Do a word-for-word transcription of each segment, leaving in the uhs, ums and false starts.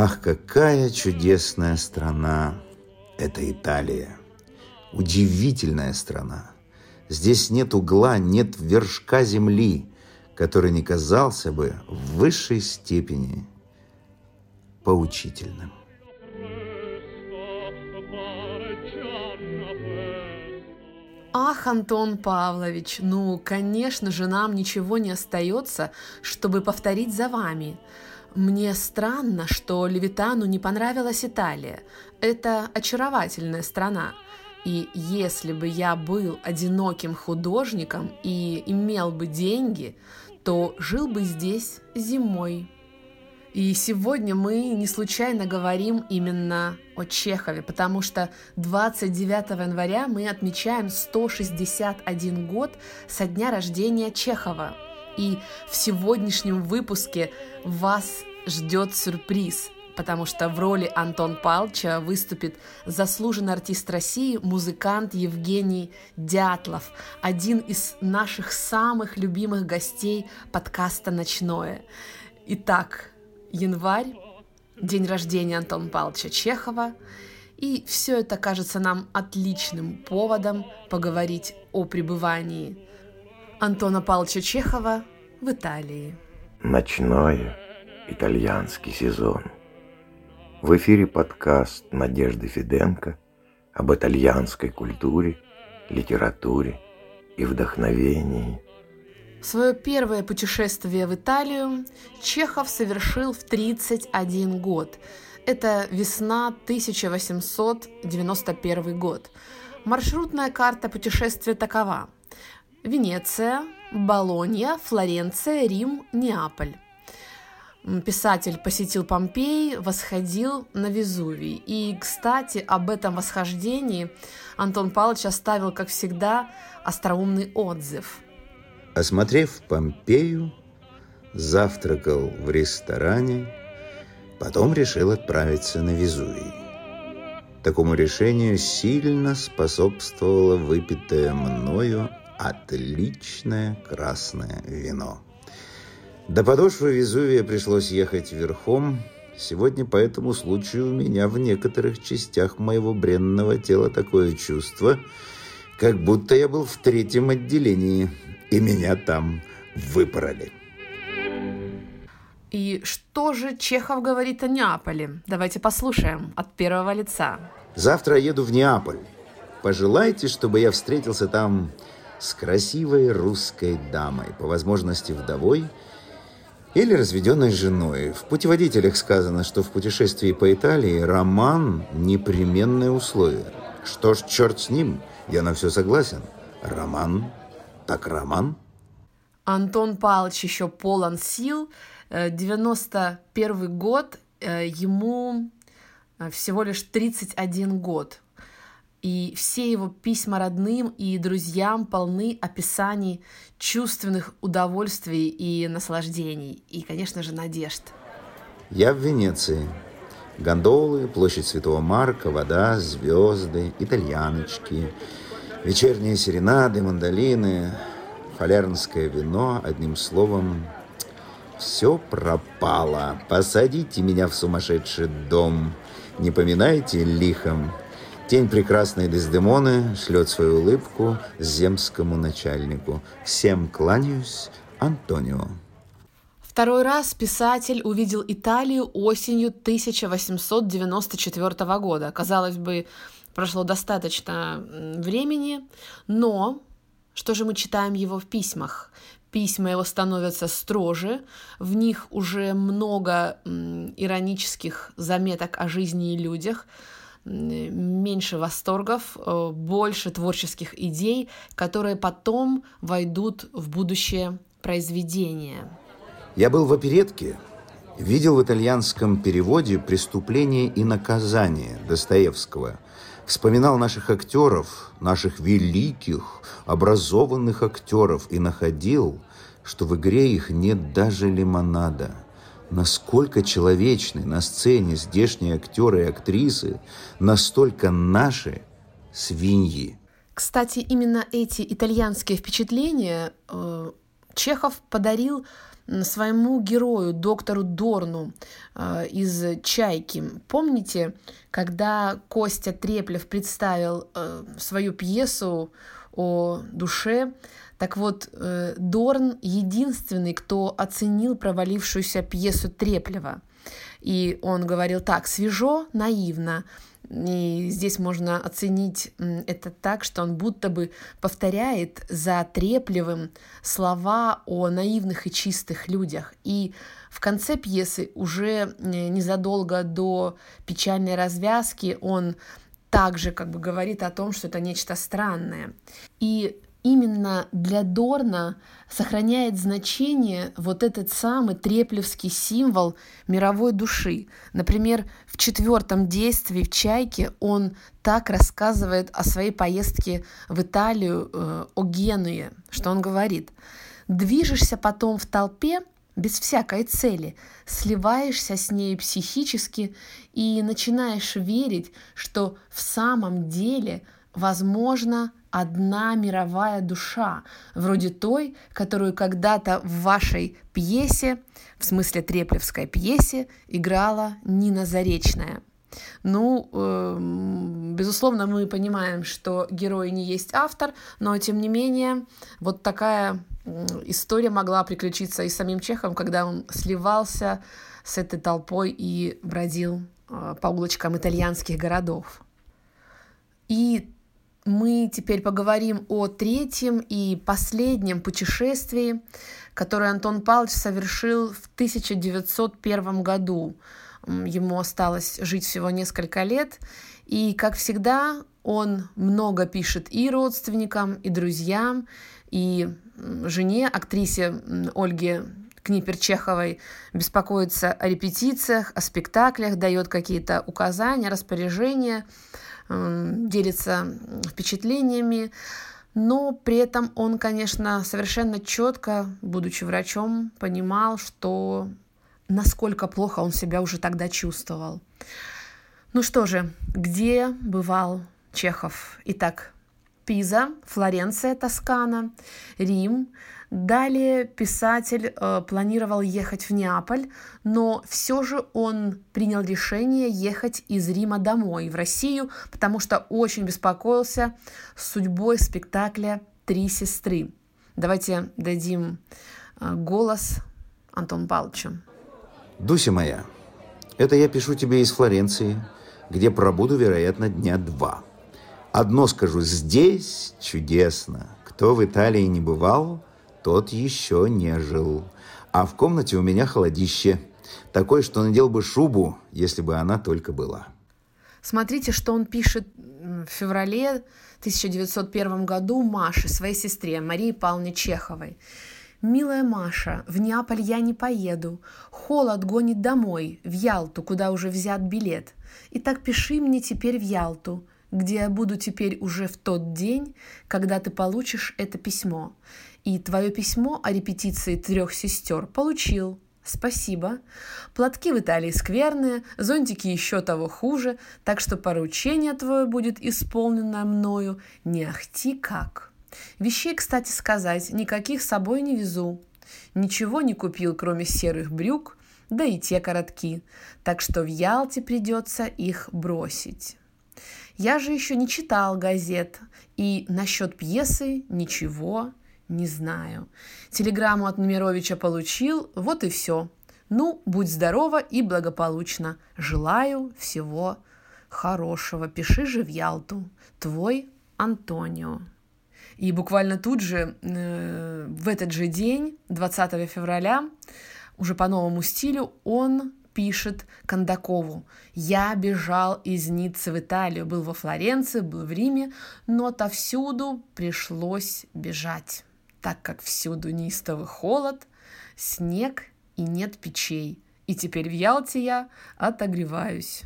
Ах, какая чудесная страна! Это Италия. Удивительная страна. Здесь нет угла, нет вершка земли, который не казался бы в высшей степени поучительным. Ах, Антон Павлович, ну, конечно же, нам ничего не остается, чтобы повторить за вами. Мне странно, что Левитану не понравилась Италия. Это очаровательная страна. И если бы я был одиноким художником и имел бы деньги, то жил бы здесь зимой. И сегодня мы не случайно говорим именно о Чехове, потому что двадцать девятого января мы отмечаем сто шестьдесят один год со дня рождения Чехова. И в сегодняшнем выпуске вас ждет сюрприз, потому что в роли Антона Павловича выступит заслуженный артист России, музыкант Евгений Дятлов, один из наших самых любимых гостей подкаста «Ночное». Итак, январь, день рождения Антона Павловича Чехова, и все это кажется нам отличным поводом поговорить о пребывании Антона Павловича Чехова в Италии. Ночное, итальянский сезон. В эфире подкаст Надежды Феденко об итальянской культуре, литературе и вдохновении. Свое первое путешествие в Италию Чехов совершил в тридцать один год. Это весна тысяча восемьсот девяносто первый год. Маршрутная карта путешествия такова: Венеция, Болонья, Флоренция, Рим, Неаполь. Писатель посетил Помпеи, восходил на Везувий. И, кстати, об этом восхождении Антон Павлович оставил, как всегда, остроумный отзыв. Осмотрев Помпею, завтракал в ресторане, потом решил отправиться на Везувий. Такому решению сильно способствовало выпитое мною отличное красное вино. До подошвы Везувия пришлось ехать верхом. Сегодня по этому случаю у меня в некоторых частях моего бренного тела такое чувство, как будто я был в третьем отделении, и меня там выпороли. И что же Чехов говорит о Неаполе? Давайте послушаем от первого лица. Завтра я еду в Неаполь. Пожелайте, чтобы я встретился там с красивой русской дамой, по возможности вдовой, или разведенной женой. В путеводителях сказано, что в путешествии по Италии роман – непременное условие. Что ж, черт с ним, я на все согласен. Роман, так роман. Антон Павлович еще полон сил. девяносто первый год, ему всего лишь тридцать один год. И все его письма родным и друзьям полны описаний чувственных удовольствий и наслаждений, и, конечно же, надежд. Я в Венеции. Гондолы, площадь Святого Марка, вода, звезды, итальяночки, вечерние серенады, мандолины, фалернское вино. Одним словом, все пропало. Посадите меня в сумасшедший дом, не поминайте лихом. Тень прекрасной Дездемоны шлет свою улыбку земскому начальнику. Всем кланяюсь, Антонио. Второй раз писатель увидел Италию осенью тысяча восемьсот девяносто четвёртого года. Казалось бы, прошло достаточно времени, но что же мы читаем его в письмах? Письма его становятся строже, в них уже много иронических заметок о жизни и людях, меньше восторгов, больше творческих идей, которые потом войдут в будущее произведения. Я был в оперетке, видел в итальянском переводе «Преступление и наказание» Достоевского, вспоминал наших актеров, наших великих, образованных актеров, и находил, что в игре их нет даже лимонада. Насколько человечны на сцене здешние актеры и актрисы, настолько наши свиньи. Кстати, именно эти итальянские впечатления э, Чехов подарил своему герою, доктору Дорну из «Чайки». Помните, когда Костя Треплев представил свою пьесу о душе? Так вот, Дорн единственный, кто оценил провалившуюся пьесу Треплева. И он говорил так: свежо, наивно. И здесь можно оценить это так, что он будто бы повторяет за Треплевым слова о наивных и чистых людях. И в конце пьесы, уже незадолго до печальной развязки, он также как бы говорит о том, что это нечто странное. И именно для Дорна сохраняет значение вот этот самый треплевский символ мировой души. Например, в четвертом действии в «Чайке» он так рассказывает о своей поездке в Италию, э, о Генуе, что он говорит: «Движешься потом в толпе без всякой цели, сливаешься с ней психически и начинаешь верить, что в самом деле возможно одна мировая душа, вроде той, которую когда-то в вашей пьесе, в смысле треплевской пьесе, играла Нина Заречная». Ну, э, безусловно, мы понимаем, что герой не есть автор, но, тем не менее, вот такая история могла приключиться и с самим Чехом, когда он сливался с этой толпой и бродил э, по улочкам итальянских городов. И мы теперь поговорим о третьем и последнем путешествии, которое Антон Павлович совершил в тысяча девятьсот первом году. Ему осталось жить всего несколько лет, и, как всегда, он много пишет и родственникам, и друзьям, и жене, актрисе Ольге Книпер-Чеховой, беспокоится о репетициях, о спектаклях, дает какие-то указания, распоряжения, делится впечатлениями, но при этом он, конечно, совершенно четко, будучи врачом, понимал, что насколько плохо он себя уже тогда чувствовал. Ну что же, где бывал Чехов? Итак, Пиза, Флоренция, Тоскана, Рим. Далее писатель э, планировал ехать в Неаполь, но все же он принял решение ехать из Рима домой, в Россию, потому что очень беспокоился судьбой спектакля «Три сестры». Давайте дадим э, голос Антону Павловичу. «Дуся моя, это я пишу тебе из Флоренции, где пробуду, вероятно, дня два. Одно скажу: здесь чудесно. Кто в Италии не бывал, тот еще не жил. А в комнате у меня холодище. Такое, что надел бы шубу, если бы она только была». Смотрите, что он пишет в феврале тысяча девятьсот первом году Маше, своей сестре, Марии Павловне Чеховой. «Милая Маша, в Неаполь я не поеду. Холод гонит домой, в Ялту, куда уже взят билет. Итак, пиши мне теперь в Ялту, где я буду теперь уже в тот день, когда ты получишь это письмо. И твое письмо о репетиции трех сестер получил. Спасибо. Платки в Италии скверные, зонтики еще того хуже, так что поручение твое будет исполнено мною не ахти как. Вещей, кстати сказать, никаких с собой не везу. Ничего не купил, кроме серых брюк, да и те коротки, так что в Ялте придется их бросить. Я же еще не читал газет, и насчет пьесы ничего не знаю. Телеграмму от Немировича получил, вот и все. Ну, будь здорова и благополучно. Желаю всего хорошего. Пиши же в Ялту. Твой Антонио». И буквально тут же, э, в этот же день, двадцатого февраля, уже по новому стилю, он пишет Кондакову: «Я бежал из Ниццы в Италию, был во Флоренции, был в Риме, но отовсюду пришлось бежать, так как всюду неистовый холод, снег и нет печей, и теперь в Ялте я отогреваюсь».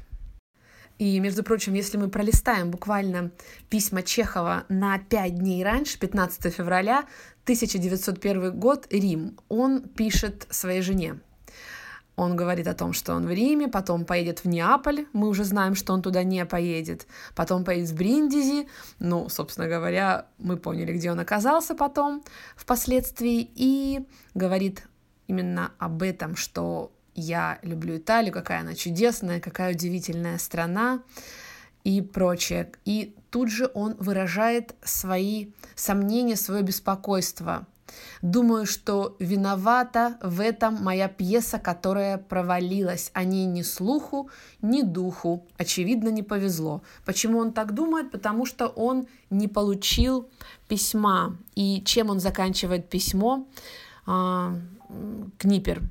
И, между прочим, если мы пролистаем буквально письма Чехова на пять дней раньше, пятнадцатого февраля, тысяча девятьсот первый год, Рим, он пишет своей жене: Он говорит о том, что он в Риме, потом поедет в Неаполь, мы уже знаем, что он туда не поедет, потом поедет в Бриндизи, ну, собственно говоря, мы поняли, где он оказался потом, впоследствии, и говорит именно об этом, что я люблю Италию, какая она чудесная, какая удивительная страна и прочее. И тут же он выражает свои сомнения, свое беспокойство. Думаю, что виновата в этом моя пьеса, которая провалилась. О ней ни слуху, ни духу. Очевидно, не повезло. Почему он так думает? Потому что он не получил письма. И чем он заканчивает письмо? Книпер.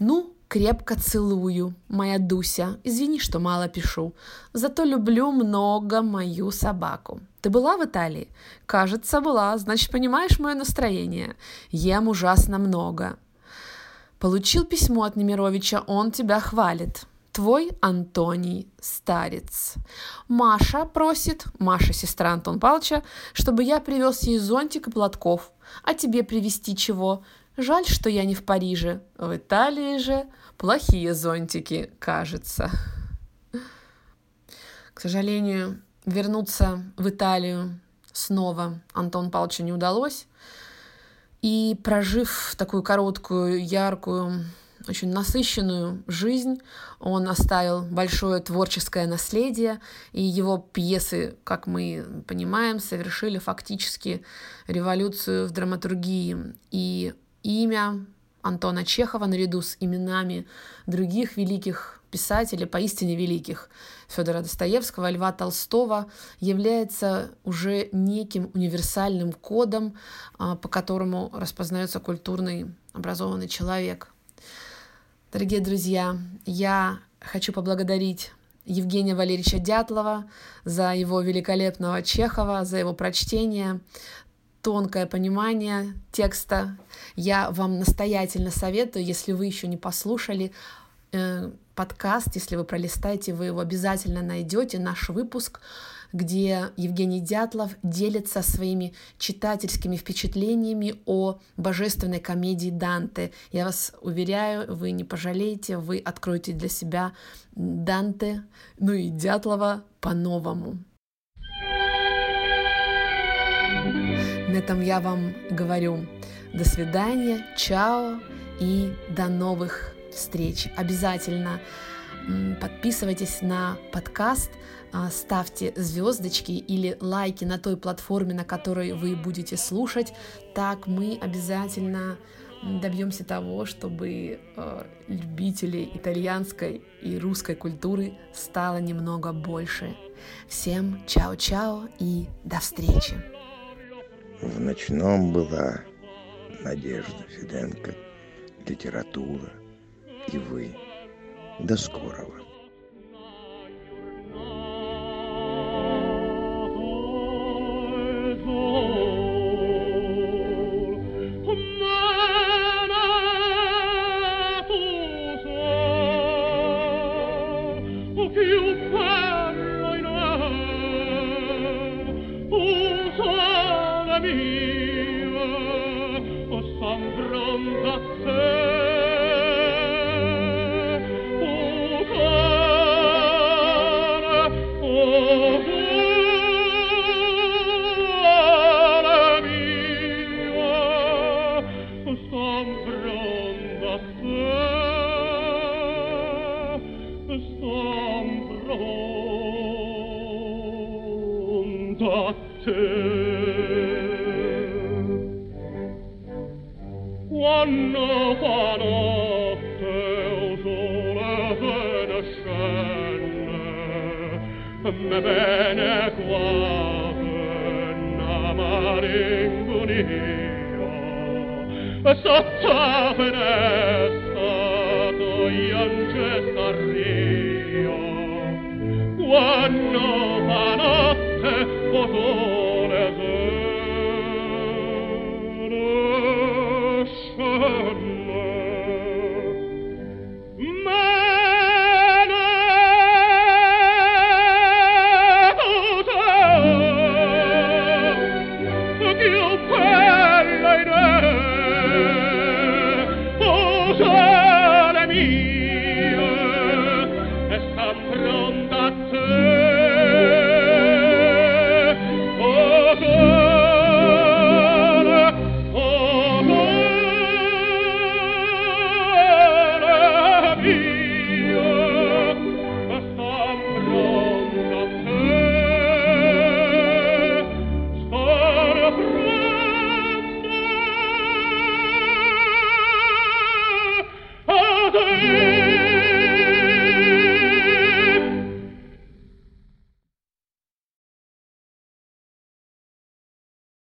Ну, крепко целую, моя Дуся. Извини, что мало пишу. Зато люблю много мою собаку. Ты была в Италии? Кажется, была. Значит, понимаешь мое настроение. Ем ужасно много. Получил письмо от Немировича. Он тебя хвалит. Твой Антоний, старец. Маша просит, Маша, сестра Антона Павловича, чтобы я привез ей зонтик и платков. А тебе привезти чего? Жаль, что я не в Париже. В Италии же плохие зонтики, кажется. К сожалению, вернуться в Италию снова Антону Павловичу не удалось. И, прожив такую короткую, яркую, очень насыщенную жизнь, он оставил большое творческое наследие, и его пьесы, как мы понимаем, совершили фактически революцию в драматургии. И имя Антона Чехова наряду с именами других великих писателей, поистине великих, Фёдора Достоевского, Льва Толстого, является уже неким универсальным кодом, по которому распознается культурный, образованный человек. Дорогие друзья, я хочу поблагодарить Евгения Валерьевича Дятлова за его великолепного Чехова, за его прочтение, тонкое понимание текста. Я вам настоятельно советую, если вы еще не послушали э, подкаст, если вы пролистаете, вы его обязательно найдете, наш выпуск, где Евгений Дятлов делится своими читательскими впечатлениями о божественной комедии Данте. Я вас уверяю, вы не пожалеете, вы откроете для себя Данте, ну и Дятлова по-новому. На этом я вам говорю до свидания, чао и до новых встреч. Обязательно подписывайтесь на подкаст, ставьте звездочки или лайки на той платформе, на которой вы будете слушать. Так мы обязательно добьемся того, чтобы любителей итальянской и русской культуры стало немного больше. Всем чао-чао и до встречи! В «Ночном» была Надежда Феденко, литература и вы. До скорого. Sotto finestra doiange stario, quando la notte